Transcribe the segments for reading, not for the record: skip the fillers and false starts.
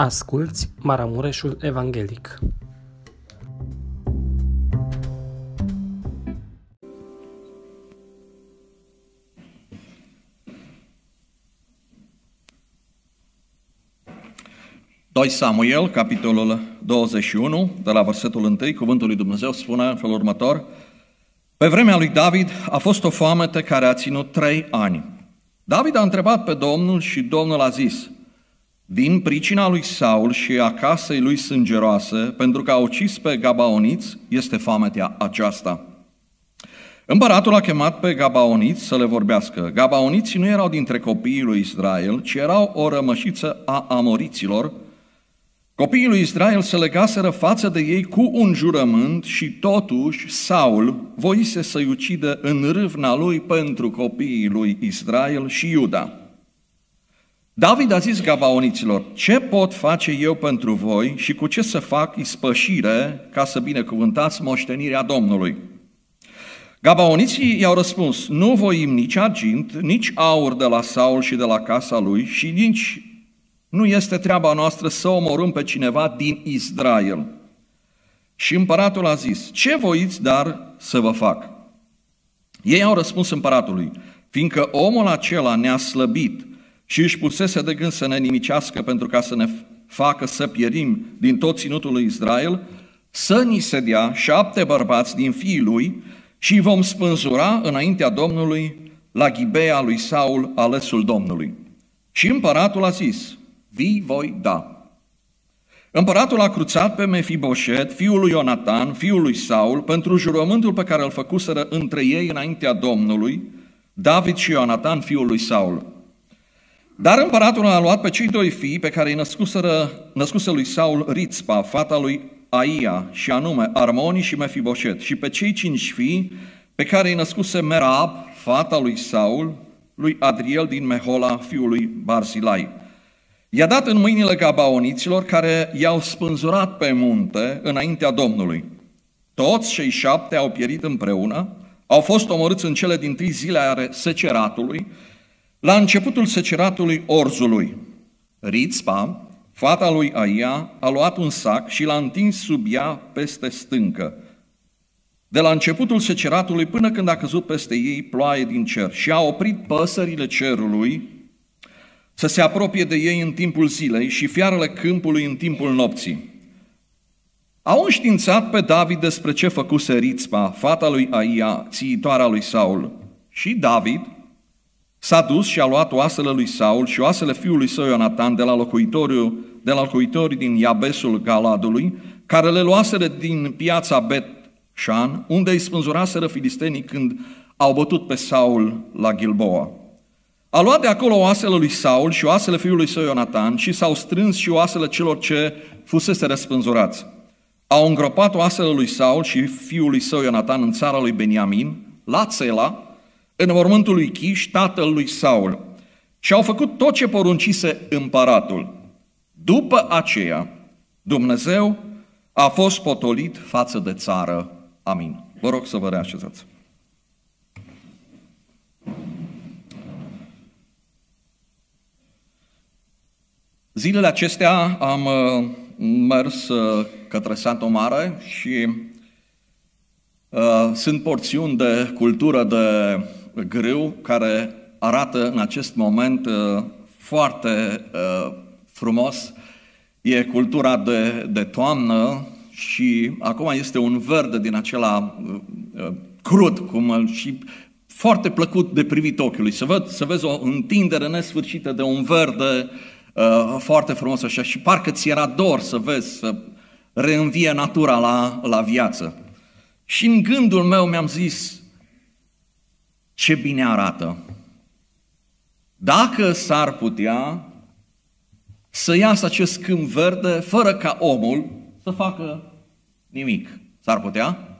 Asculți Maramureșul Evanghelic. Doi Samuel, capitolul 21, de la versetul 1, cuvântul lui Dumnezeu spune în felul următor: Pe vremea lui David a fost o foamete care a ținut 3 ani. David a întrebat pe Domnul și Domnul a zis: Din pricina lui Saul și a casei lui sângeroase, pentru că a ucis pe Gabaoniți, este foametea aceasta. Împăratul a chemat pe Gabaoniți să le vorbească. Gabaoniții nu erau dintre copiii lui Israel, ci erau o rămășiță a amoriților. Copiii lui Israel se legaseră față de ei cu un jurământ și totuși Saul voise să-i ucidă în râvna lui pentru copiii lui Israel și Iuda. David a zis Gabaoniților: Ce pot face eu pentru voi și cu ce să fac ispășire ca să binecuvântați moștenirea Domnului? Gabaoniții i-au răspuns: Nu voim nici argint, nici aur de la Saul și de la casa lui și nici nu este treaba noastră să omorâm pe cineva din Israel. Și împăratul a zis: Ce voiți dar să vă fac? Ei au răspuns împăratului: Fiindcă omul acela ne-a slăbit și își pusese de gând să ne nimicească pentru ca să ne facă să pierim din tot ținutul lui Israel, să ni se dea 7 bărbați din fiii lui și vom spânzura înaintea Domnului la Gibea lui Saul, alesul Domnului. Și împăratul a zis: Vi voi da. Împăratul a cruțat pe Mefiboset, fiul lui Ionatan, fiul lui Saul, pentru jurământul pe care îl făcuseră între ei înaintea Domnului, David și Ionatan, fiul lui Saul. Dar împăratul a luat pe cei 2 fii pe care îi născuse lui Saul Ritzpa, fata lui Aia, și anume Armoni și Mefiboset, și pe cei 5 fii pe care îi născuse Merab, fata lui Saul, lui Adriel din Mehola, fiul lui Barzilai. I-a dat în mâinile gabaoniților, care i-au spânzurat pe munte înaintea Domnului. Toți cei 7 au pierit împreună, au fost omorâți în cele din 3 zile ale seceratului, la începutul seceratului orzului. Ritzpa, fata lui Aia, a luat un sac și l-a întins sub ea peste stâncă, de la începutul seceratului până când a căzut peste ei ploaie din cer, și a oprit păsările cerului să se apropie de ei în timpul zilei și fiarele câmpului în timpul nopții. Au înștiințat pe David despre ce făcuse Ritzpa, fata lui Aia, țiitoarea lui Saul. Și David s-a dus și a luat oasele lui Saul și oasele fiului său Ionatan de la locuitorii din Iabesul Galadului, care le luaseră din piața Bet-Șan, unde îi spânzuraseră filistenii când au bătut pe Saul la Gilboa. A luat de acolo oasele lui Saul și oasele fiului său Ionatan și s-au strâns și oasele celor ce fusese răspânzurați. Au îngropat oasele lui Saul și fiului său Ionatan în țara lui Beniamin, la Țela, în mormântul lui Chiș, tatăl lui Saul, și au făcut tot ce poruncise împăratul. După aceea, Dumnezeu a fost potolit față de țară. Amin. Vă rog să vă reașezați. Zilele acestea am mers către Santomare și sunt porțiuni de cultură de grâu care arată în acest moment foarte frumos. E cultura de toamnă și acum este un verde din acela crud și foarte plăcut de privit ochiului. Să vezi o întindere nesfârșită de un verde foarte frumos așa, și parcă ți era dor să vezi, să reînvie natura la viață. Și în gândul meu mi-am zis: ce bine arată! Dacă s-ar putea să iasă acest câmp verde fără ca omul să facă nimic, s-ar putea?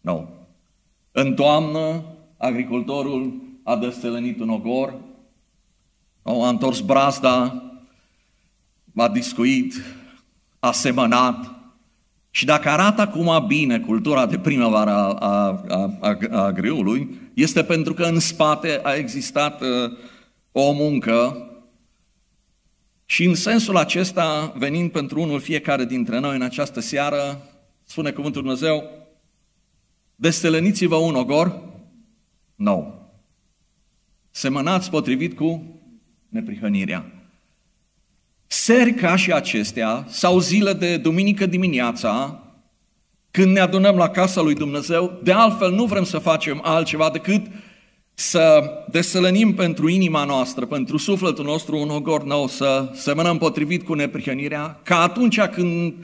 Nu. În toamnă, agricultorul a deselenit un ogor, a întors brazda, a discuit, a semănat. Și dacă arată acum bine cultura de primăvară a grâului, este pentru că în spate a existat o muncă Și în sensul acesta, venind pentru unul fiecare dintre noi în această seară, spune Cuvântul Dumnezeu, destelăniți-vă un ogor nou. Semănați potrivit cu neprihănirea. Seri ca și acestea, sau zile de duminică dimineața, când ne adunăm la casa lui Dumnezeu, de altfel nu vrem să facem altceva decât să desălănim pentru inima noastră, pentru sufletul nostru un ogor nou, să semănăm potrivit cu neprihănirea, ca atunci când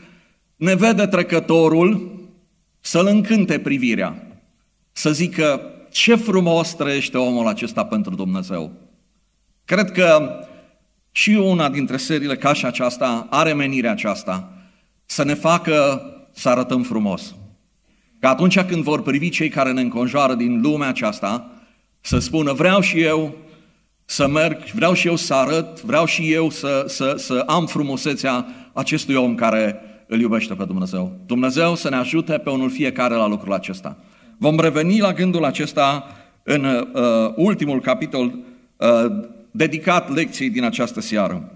ne vede trecătorul să-l încânte privirea, să zică ce frumos trăiește omul acesta pentru Dumnezeu. Cred că și una dintre seriile ca și aceasta are menirea aceasta, să ne facă să arătăm frumos. Că atunci când vor privi cei care ne înconjoară din lumea aceasta, să spună, vreau și eu să merg, vreau și eu să arăt, vreau și eu să am frumusețea acestui om care îl iubește pe Dumnezeu. Dumnezeu să ne ajute pe unul fiecare la lucrul acesta. Vom reveni la gândul acesta în ultimul capitol dedicat lecției din această seară.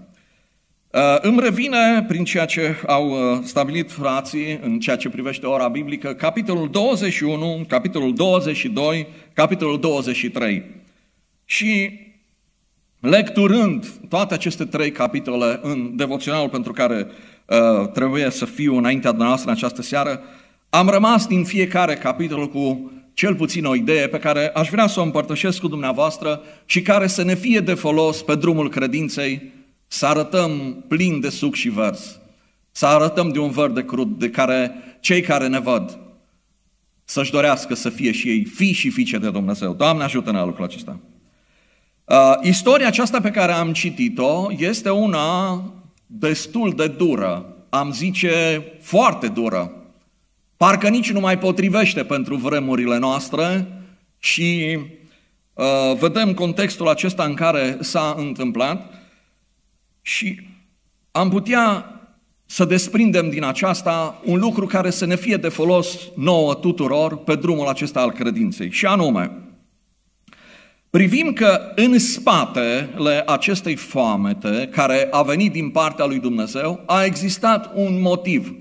Îmi revine, prin ceea ce au stabilit frații în ceea ce privește ora biblică, capitolul 21, capitolul 22, capitolul 23. Și lecturând toate aceste trei capitole în devoționalul pentru care trebuie să fiu înaintea noastră în această seară, am rămas din fiecare capitol cu cel puțin o idee pe care aș vrea să o împărtășesc cu dumneavoastră și care să ne fie de folos pe drumul credinței, să arătăm plin de suc și vers, să arătăm de un văr de crud de care cei care ne văd să-și dorească să fie și ei fii și fiice de Dumnezeu. Doamne, ajută-ne la lucrul acesta. Istoria aceasta pe care am citit-o este una destul de dură, am zice foarte dură, parcă nici nu mai potrivește pentru vremurile noastre și vedem contextul acesta în care s-a întâmplat. Și am putea să desprindem din aceasta un lucru care să ne fie de folos nouă tuturor pe drumul acesta al credinței. Și anume, privim că în spatele acestei foamete care a venit din partea lui Dumnezeu a existat un motiv.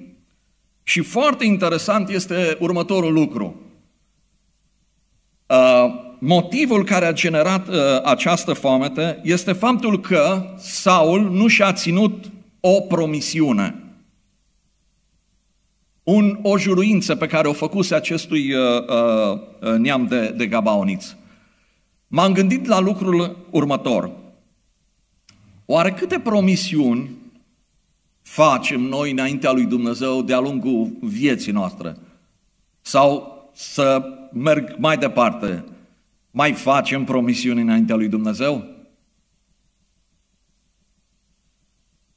Și foarte interesant este următorul lucru. Motivul care a generat această foamete este faptul că Saul nu și-a ținut o promisiune. O juruință pe care o făcuse acestui neam de Gabaoniți. M-am gândit la lucrul următor. Oare câte promisiuni facem noi înaintea lui Dumnezeu de-a lungul vieții noastre? Sau să merg mai departe, mai facem promisiuni înaintea lui Dumnezeu?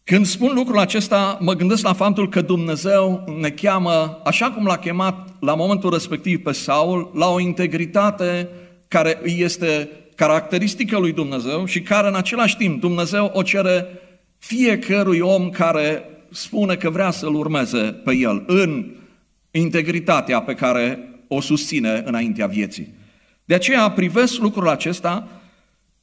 Când spun lucrul acesta, mă gândesc la faptul că Dumnezeu ne cheamă, așa cum l-a chemat la momentul respectiv pe Saul, la o integritate care îi este caracteristică lui Dumnezeu și care în același timp Dumnezeu o cere fiecărui om care spune că vrea să-L urmeze pe El în integritatea pe care o susține înaintea vieții. De aceea privesc lucrul acesta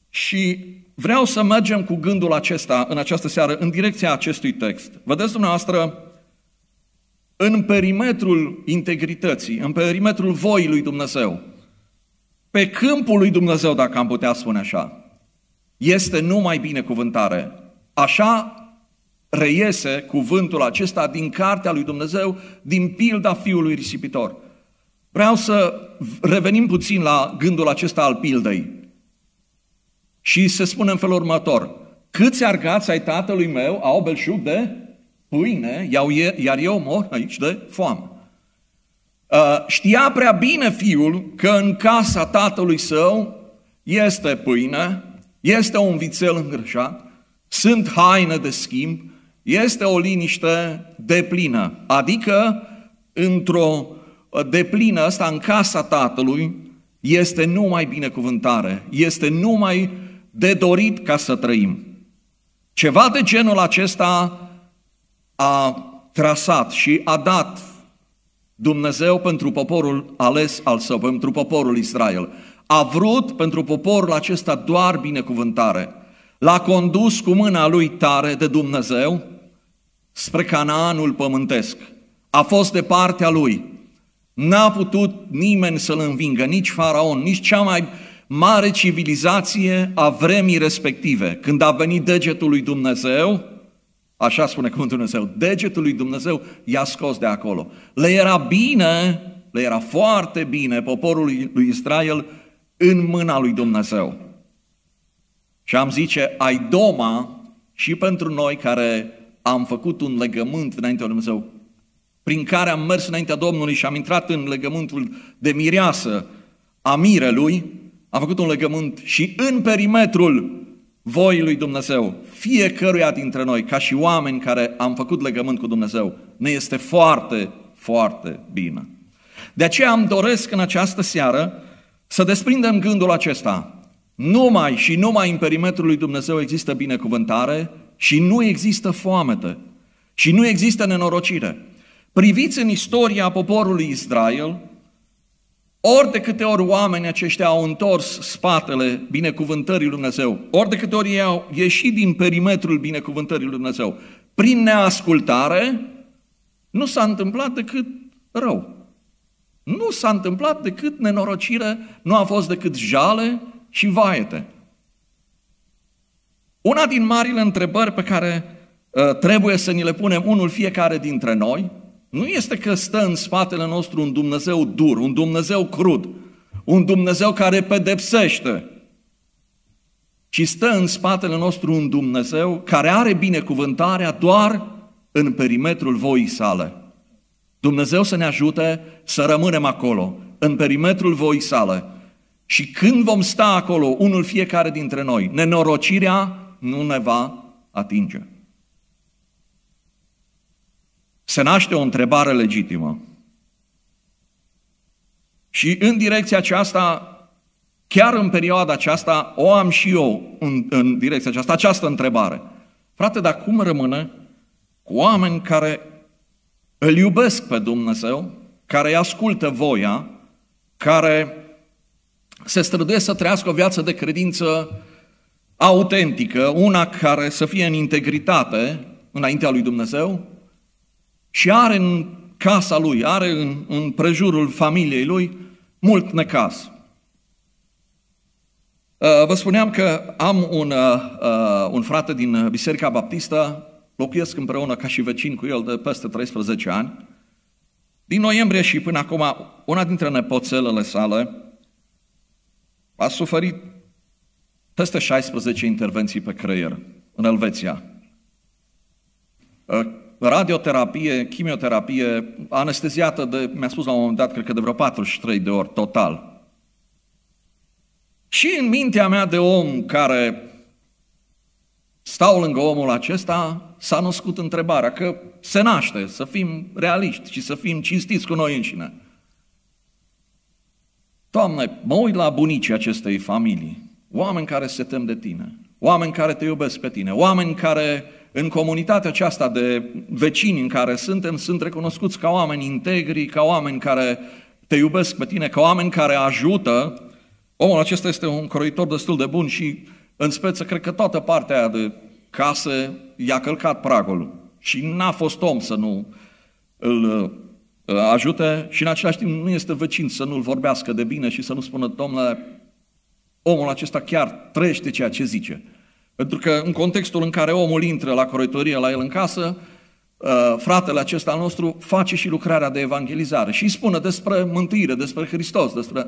și vreau să mergem cu gândul acesta în această seară în direcția acestui text. Vedeți dumneavoastră, în perimetrul integrității, în perimetrul voii lui Dumnezeu, pe câmpul lui Dumnezeu, dacă am putea spune așa, este numai binecuvântare. Așa reiese cuvântul acesta din cartea lui Dumnezeu, din pilda fiului risipitor. Vreau să revenim puțin la gândul acesta al pildei și se spune în felul următor. Câți argați ai tatălui meu au belșug de pâine, iar eu mor aici de foame. Știa prea bine fiul că în casa tatălui său este pâine, este un vițel îngrășat, sunt haine de schimb, este o liniște deplină, adică într-o deplină asta în casa tatălui este numai binecuvântare, este numai de dorit ca să trăim. Ceva de genul acesta a trasat și a dat Dumnezeu pentru poporul ales al său, pentru poporul Israel. A vrut pentru poporul acesta doar binecuvântare. L-a condus cu mâna lui tare de Dumnezeu spre Canaanul Pământesc. A fost de partea lui. N-a putut nimeni să-l învingă, nici faraon, nici cea mai mare civilizație a vremii respective. Când a venit degetul lui Dumnezeu, așa spune cuvântul Dumnezeu, degetul lui Dumnezeu i-a scos de acolo. Le era bine, le era foarte bine poporul lui Israel în mâna lui Dumnezeu. Și am zice, ai doma și pentru noi care am făcut un legământ înaintea lui Dumnezeu, prin care am mers înaintea Domnului și am intrat în legământul de mireasă a mirelui, am făcut un legământ și în perimetrul voii lui Dumnezeu, fiecăruia dintre noi, ca și oameni care am făcut legământ cu Dumnezeu, ne este foarte, foarte bine. De aceea îmi doresc în această seară să desprindem gândul acesta. Numai și numai în perimetrul lui Dumnezeu există binecuvântare și nu există foamete și nu există nenorocire. Priviți în istoria poporului Israel, ori de câte ori oamenii aceștia au întors spatele binecuvântării lui Dumnezeu, ori de câte ori ei au ieșit din perimetrul binecuvântării lui Dumnezeu, prin neascultare, nu s-a întâmplat decât rău. Nu s-a întâmplat decât nenorocire, nu a fost decât jale și vaete. Una din marile întrebări pe care trebuie să ni le punem unul fiecare dintre noi, nu este că stă în spatele nostru un Dumnezeu dur, un Dumnezeu crud, un Dumnezeu care pedepsește, ci stă în spatele nostru un Dumnezeu care are binecuvântarea doar în perimetrul voii sale. Dumnezeu să ne ajute să rămânem acolo, în perimetrul voii sale. Și când vom sta acolo, unul fiecare dintre noi, nenorocirea nu ne va atinge. Se naște o întrebare legitimă. Și în direcția aceasta, chiar în perioada aceasta, o am și eu în direcția aceasta, această întrebare. Frate, dar cum rămâne cu oameni care îl iubesc pe Dumnezeu, care îi ascultă voia, care se străduie să trăiască o viață de credință autentică, una care să fie în integritate înaintea lui Dumnezeu și are în casa lui, are în prejurul familiei lui mult necaz. Vă spuneam că am un frate din Biserica Baptistă, locuiesc împreună ca și vecin cu el de peste 13 ani. Din noiembrie și până acum, una dintre nepoțelele sale a suferit peste 16 intervenții pe creier în Elveția. Radioterapie, chimioterapie, anesteziată de, mi-a spus la un moment dat, cred că de vreo 43 de ori total. Și în mintea mea de om care stau lângă omul acesta, s-a născut întrebarea că se naște, să fim realiști și să fim cinstiți cu noi înșine. Doamne, mă uit la bunicii acestei familii, oameni care se tem de tine, oameni care te iubesc pe tine, oameni care în comunitatea aceasta de vecini în care suntem, sunt recunoscuți ca oameni integri, ca oameni care te iubesc pe tine, ca oameni care ajută. Omul acesta este un croitor destul de bun și în speță, cred că toată partea aia de casă i-a călcat pragul și n-a fost om să nu îl ajute și în același timp nu este vecin să nu-l vorbească de bine și să nu spună, domnule, omul acesta chiar trăiește ceea ce zice. Pentru că în contextul în care omul intră la croitorie la el în casă, fratele acesta al nostru face și lucrarea de evangelizare și îi spune despre mântuire, despre Hristos, despre...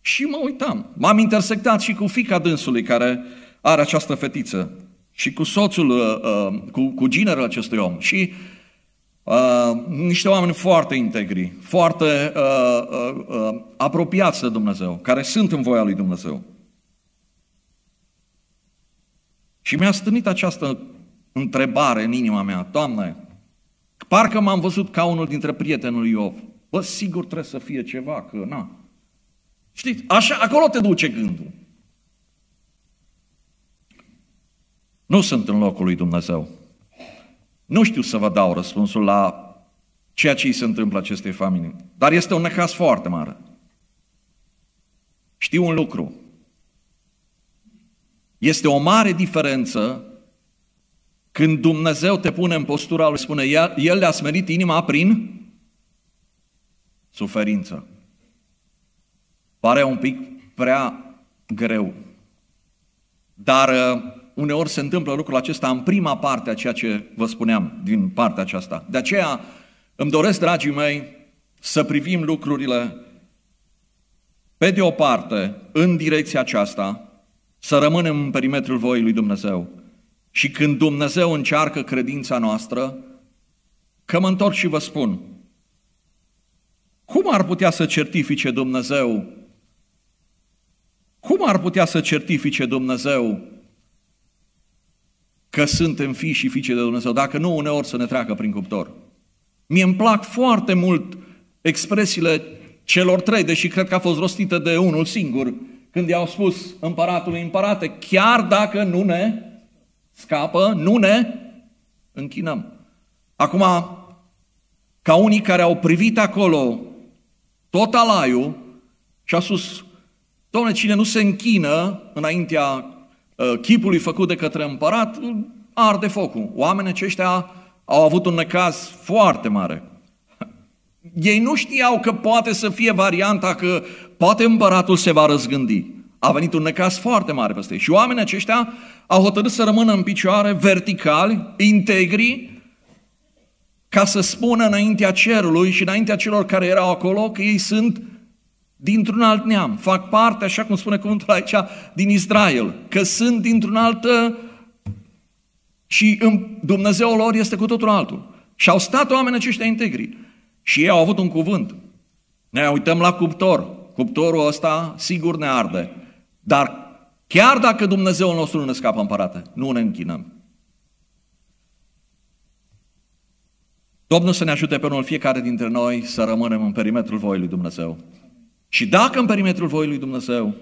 Și mă uitam, m-am intersectat și cu fiica dânsului care are această fetiță și cu soțul, cu ginerul acestui om și niște oameni foarte integri, foarte apropiați de Dumnezeu, care sunt în voia lui Dumnezeu. Și mi-a stârnit această întrebare în inima mea, Doamne, parcă m-am văzut ca unul dintre prietenul Iov. Bă, sigur trebuie să fie ceva, că na. Știți, așa, acolo te duce gândul. Nu sunt în locul lui Dumnezeu. Nu știu să vă dau răspunsul la ceea ce îi se întâmplă acestei familii, dar este un necaz foarte mare. Știu un lucru. Este o mare diferență când Dumnezeu te pune în postura Lui, spune, El le-a smerit inima prin suferință. Pare un pic prea greu. Dar uneori se întâmplă lucrul acesta în prima parte a ceea ce vă spuneam din partea aceasta. De aceea îmi doresc, dragii mei, să privim lucrurile pe de o parte în direcția aceasta, să rămânem în perimetrul voii lui Dumnezeu. Și când Dumnezeu încearcă credința noastră, că mă întorc și vă spun, cum ar putea să certifice Dumnezeu că suntem fii și fiice de Dumnezeu, dacă nu uneori să ne treacă prin cuptor? Mie îmi plac foarte mult expresiile celor trei, deși cred că a fost rostită de unul singur, când i-au spus împăratului: împărate, chiar dacă nu ne scapă, nu ne închinăm. Acum, ca unii care au privit acolo tot alaiul și a spus: Doamne, cine nu se închină înaintea chipului făcut de către împărat, arde focul. Oamenii aceștia au avut un necaz foarte mare. Ei nu știau că poate să fie varianta că poate împăratul se va răzgândi. A venit un necaz foarte mare peste ei. Și oamenii aceștia au hotărât să rămână în picioare, verticali, integri, ca să spună înaintea cerului și înaintea celor care erau acolo că ei sunt dintr-un alt neam, fac parte, așa cum spune cuvântul aici, din Israel, că sunt dintr-un alt și Dumnezeul lor este cu totul altul. Și au stat oamenii aceștia integri și ei au avut un cuvânt. Ne uităm la cuptor, cuptorul ăsta sigur ne arde, dar chiar dacă Dumnezeul nostru nu ne scapă, împărate, nu ne închinăm. Domnul să ne ajute pe unul fiecare dintre noi să rămânem în perimetrul voii lui Dumnezeu. Și dacă în perimetrul voii lui Dumnezeu,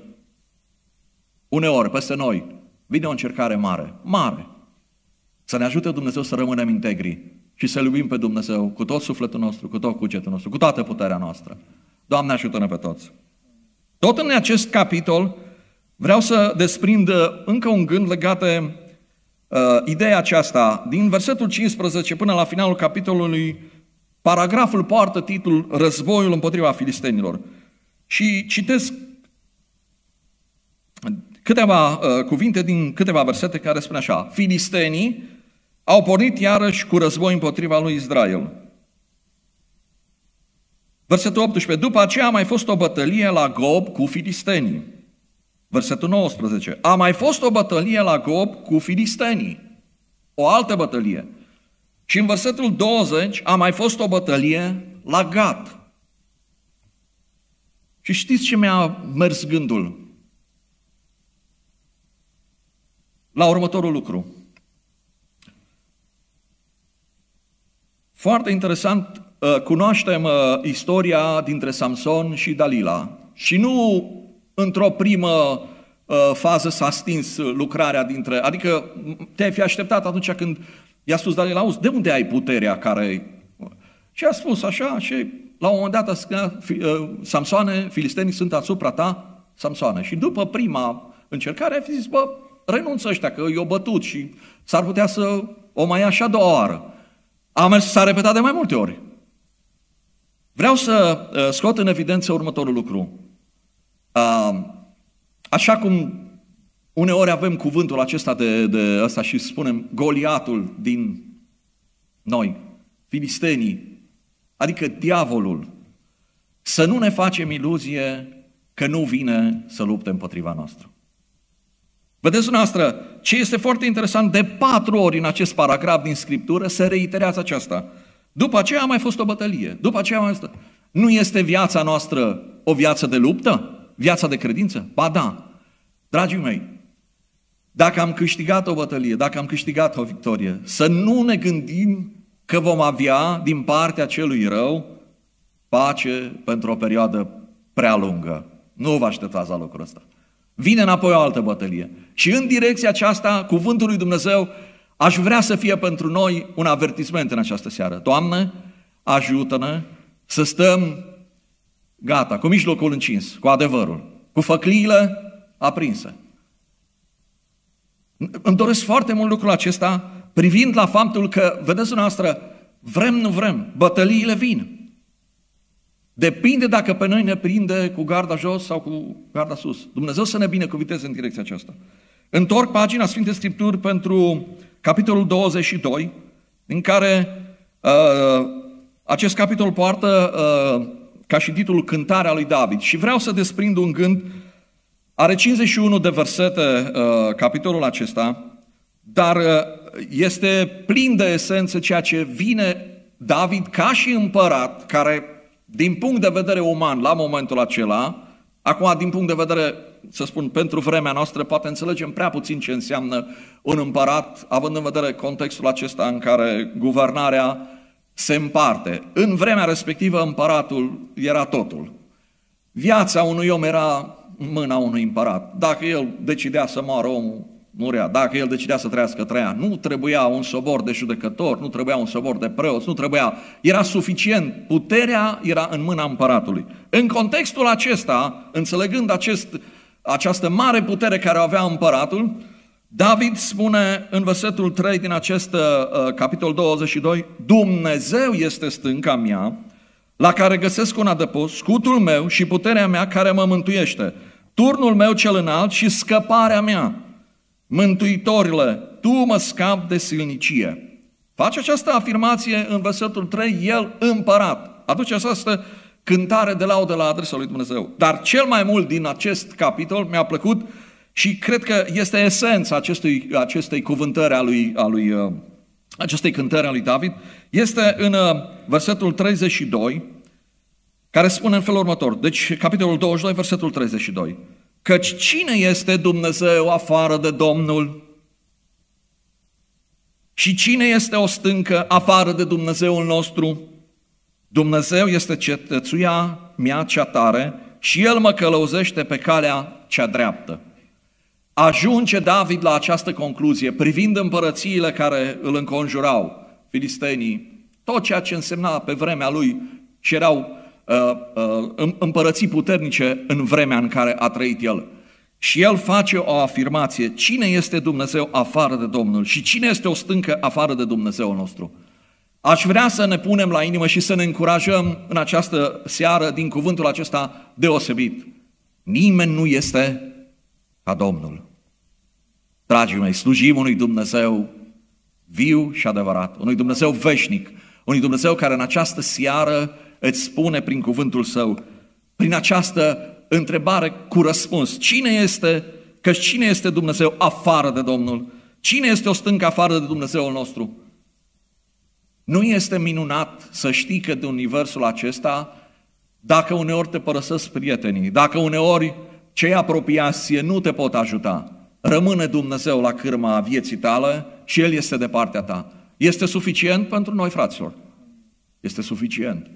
uneori peste noi, vine o încercare mare, să ne ajute Dumnezeu să rămânem integri și să-L iubim pe Dumnezeu cu tot sufletul nostru, cu tot cugetul nostru, cu toată puterea noastră. Doamne, ajută-ne pe toți! Tot în acest capitol vreau să desprind încă un gând legat de ideea aceasta. Din versetul 15 până la finalul capitolului, paragraful poartă titlul Războiul împotriva filistenilor. Și citesc câteva cuvinte din câteva versete care spun așa: filistenii au pornit iarăși cu război împotriva lui Israel. Versetul 18, după aceea a mai fost o bătălie la Gob cu filistenii. Versetul 19, a mai fost o bătălie la Gob cu filistenii, o altă bătălie. Și în versetul 20, a mai fost o bătălie la Gat. Și știți ce mi-a mers gândul? La următorul lucru. Foarte interesant, cunoaștem istoria dintre Samson și Dalila. Și nu într-o primă fază s-a stins lucrarea dintre... Adică te-ai fi așteptat atunci când i-a spus Dalila: auzi, de unde ai puterea care... Și a spus așa și... La un moment dat a scris: Samsoane, filistenii sunt asupra ta, Samsoane. Și după prima încercare a zis: bă, renunță ăștia, că i-o bătut și s-ar putea să o mai ia și a doua oară. S-a repetat de mai multe ori. Vreau să scot în evidență următorul lucru. Așa cum uneori avem cuvântul acesta de ăsta și spunem Goliatul din noi, filistenii, adică diavolul, să nu ne facem iluzie că nu vine să lupte împotriva noastră. Vedeți dumneavoastră, ce este foarte interesant, de 4 ori în acest paragraf din Scriptură se reiterează aceasta. După aceea a mai fost o bătălie, după aceea a mai fost... Nu este viața noastră o viață de luptă? Viața de credință? Ba da! Dragii mei, dacă am câștigat o bătălie, dacă am câștigat o victorie, să nu ne gândim că vom avea din partea celui rău pace pentru o perioadă prea lungă. Nu vă așteptați la lucrul ăsta. Vine înapoi o altă bătălie. Și în direcția aceasta, cuvântul lui Dumnezeu aș vrea să fie pentru noi un avertisment în această seară. Doamne, ajută-ne să stăm gata, cu mijlocul încins, cu adevărul, cu făcliile aprinse. Îmi doresc foarte mult lucrul acesta, privind la faptul că, vedeți dumneavoastră, vrem, nu vrem, bătăliile vin. Depinde dacă pe noi ne prinde cu garda jos sau cu garda sus. Dumnezeu să ne binecuvinteze în direcția aceasta. Întorc pagina Sfintei Scripturi pentru capitolul 22, în care acest capitol poartă ca și titlul Cântarea lui David. Și vreau să desprind un gând. Are 51 de versete capitolul acesta, dar este plin de esență ceea ce vine David ca și împărat, care din punct de vedere uman la momentul acela, acum din punct de vedere, să spun, pentru vremea noastră, poate înțelegem prea puțin ce înseamnă un împărat, având în vedere contextul acesta în care guvernarea se împarte. În vremea respectivă împăratul era totul. Viața unui om era în mâna unui împărat. Dacă el decidea să moară, omul murea. Dacă el decidea să trăiască, trăia. Nu trebuia un sobor de judecător, nu trebuia un sobor de preoți, nu trebuia. Era suficient. Puterea era în mâna împăratului. În contextul acesta, înțelegând această mare putere care o avea împăratul, David spune în versetul 3 din acest capitol 22, Dumnezeu este stânca mea, la care găsesc un adăpost, scutul meu și puterea mea care mă mântuiește, turnul meu cel înalt și scăparea mea. Mântuitorile, tu mă scap de silnicie. Face această afirmație în versetul 3, el împărat. Aduce această cântare de laudă la adresa lui Dumnezeu. Dar cel mai mult din acest capitol mi-a plăcut și cred că este esența acestei cuvântări acestei cântări a lui David, este în versetul 32, care spune în felul următor, deci capitolul 22, versetul 32, căci cine este Dumnezeu afară de Domnul? Și cine este o stâncă afară de Dumnezeul nostru? Dumnezeu este cetățuia mea cea tare și El mă călăuzește pe calea cea dreaptă. Ajunge David la această concluzie, privind împărățiile care îl înconjurau, filistenii, tot ceea ce însemna pe vremea lui și erau împărății puternice în vremea în care a trăit el. Și el face o afirmație, cine este Dumnezeu afară de Domnul și cine este o stâncă afară de Dumnezeul nostru? Aș vrea să ne punem la inimă și să ne încurajăm în această seară din cuvântul acesta deosebit. Nimeni nu este ca Domnul. Dragii mei, slujim unui Dumnezeu viu și adevărat, unui Dumnezeu veșnic, unui Dumnezeu care în această seară îți spune prin cuvântul Său, prin această întrebare cu răspuns, cine este Dumnezeu afară de Domnul? Cine este o stâncă afară de Dumnezeul nostru? Nu este minunat să știi că de universul acesta, dacă uneori te părăsesc prietenii, dacă uneori cei apropiați nu te pot ajuta, rămâne Dumnezeu la cârma vieții tale și El este de partea ta. Este suficient pentru noi, fraților. Este suficient.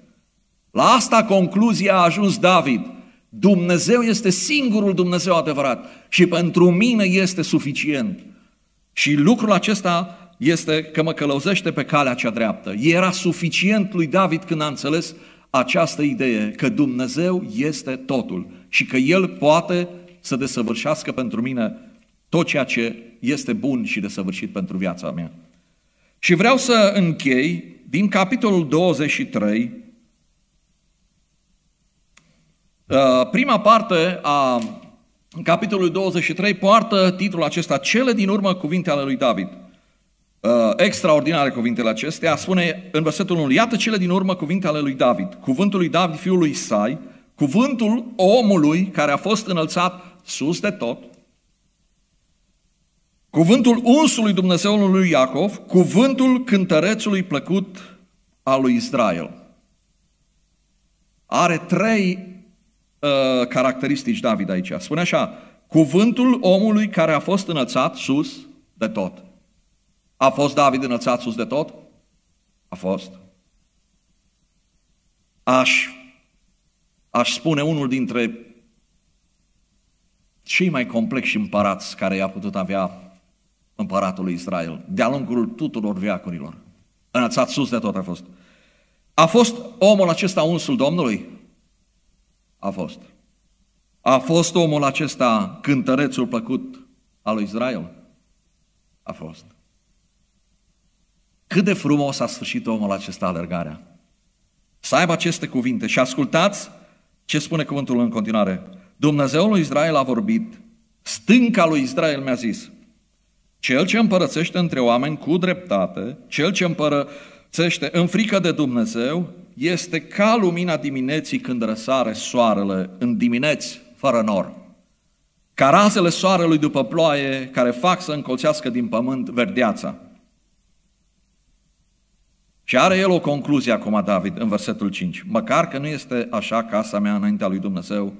La asta concluzia a ajuns David. Dumnezeu este singurul Dumnezeu adevărat și pentru mine este suficient. Și lucrul acesta este că mă călăuzește pe calea cea dreaptă. Era suficient lui David când a înțeles această idee, că Dumnezeu este totul și că El poate să desăvârșească pentru mine tot ceea ce este bun și desăvârșit pentru viața mea. Și vreau să închei din capitolul 23, prima parte a capitolului 23 poartă titlul acesta, cele din urmă cuvinte ale lui David. Extraordinare cuvintele acestea, spune în versetul 1, iată cele din urmă cuvinte ale lui David, cuvântul lui David, fiul lui Isai, cuvântul omului care a fost înălțat sus de tot, cuvântul unsului Dumnezeului lui Iacov, cuvântul cântărețului plăcut al lui Israel. Are trei caracteristici David aici. Spune așa, cuvântul omului care a fost înălțat sus de tot. A fost David înălțat sus de tot? A fost. Aș spune unul dintre cei mai complexi împărați care i-a putut avea împăratul lui Israel, de-a lungul tuturor veacurilor. Înălțat sus de tot a fost. A fost omul acesta unsul Domnului? A fost. A fost omul acesta cântărețul plăcut al lui Israel? a fost. Cât de frumos a sfârșit omul acesta alergarea. Să aibă aceste cuvinte și ascultați ce spune cuvântul în continuare. Dumnezeul lui Israel a vorbit, stânca lui Israel mi-a zis, cel ce împărățește între oameni cu dreptate, cel ce împărățește în frică de Dumnezeu, este ca lumina dimineții când răsare soarele, în dimineți fără nor, ca razele soarelui după ploaie, care fac să încolțească din pământ verdeața. Și are el o concluzie acum, David, în versetul 5. Măcar că nu este așa casa mea înaintea lui Dumnezeu,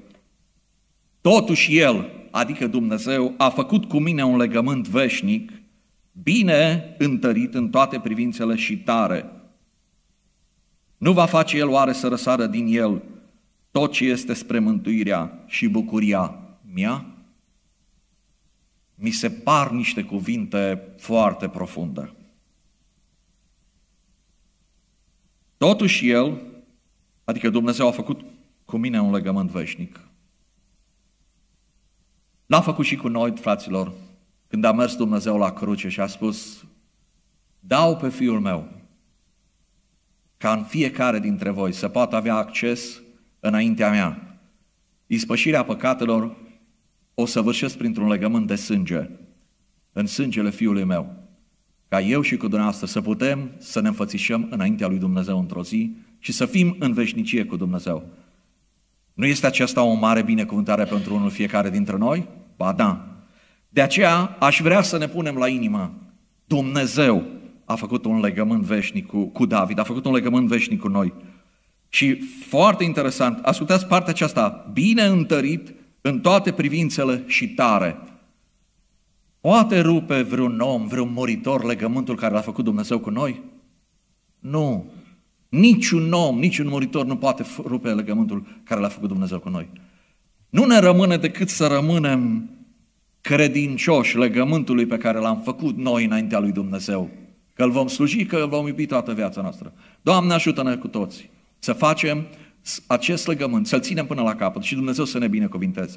totuși el, adică Dumnezeu, a făcut cu mine un legământ veșnic, bine întărit în toate privințele și tare. Nu va face el oare să răsară din el tot ce este spre mântuirea și bucuria mea? Mi se par niște cuvinte foarte profunde. Totuși el, adică Dumnezeu, a făcut cu mine un legământ veșnic. L-a făcut și cu noi, fraților, când a mers Dumnezeu la cruce și a spus, dau pe Fiul meu, ca în fiecare dintre voi să poată avea acces înaintea mea. Ispășirea păcatelor o săvârșesc printr-un legământ de sânge, în sângele Fiului meu, ca eu și cu dumneavoastră să putem să ne înfățișăm înaintea lui Dumnezeu într-o zi și să fim în veșnicie cu Dumnezeu. Nu este aceasta o mare binecuvântare pentru unul fiecare dintre noi? Ba da! De aceea aș vrea să ne punem la inimă. Dumnezeu a făcut un legământ veșnic cu David, a făcut un legământ veșnic cu noi. Și foarte interesant, ascultați partea aceasta, bine întărit în toate privințele și tare. Poate rupe vreun om, vreun moritor legământul care l-a făcut Dumnezeu cu noi? Nu. Niciun om, niciun moritor nu poate rupe legământul care l-a făcut Dumnezeu cu noi. Nu ne rămâne decât să rămânem credincioși legământului pe care l-am făcut noi înaintea lui Dumnezeu. Că îl vom sluji, că îl vom iubi toată viața noastră. Doamne, ajută-ne cu toți să facem acest legământ, să-l ținem până la capăt și Dumnezeu să ne binecuvinteze.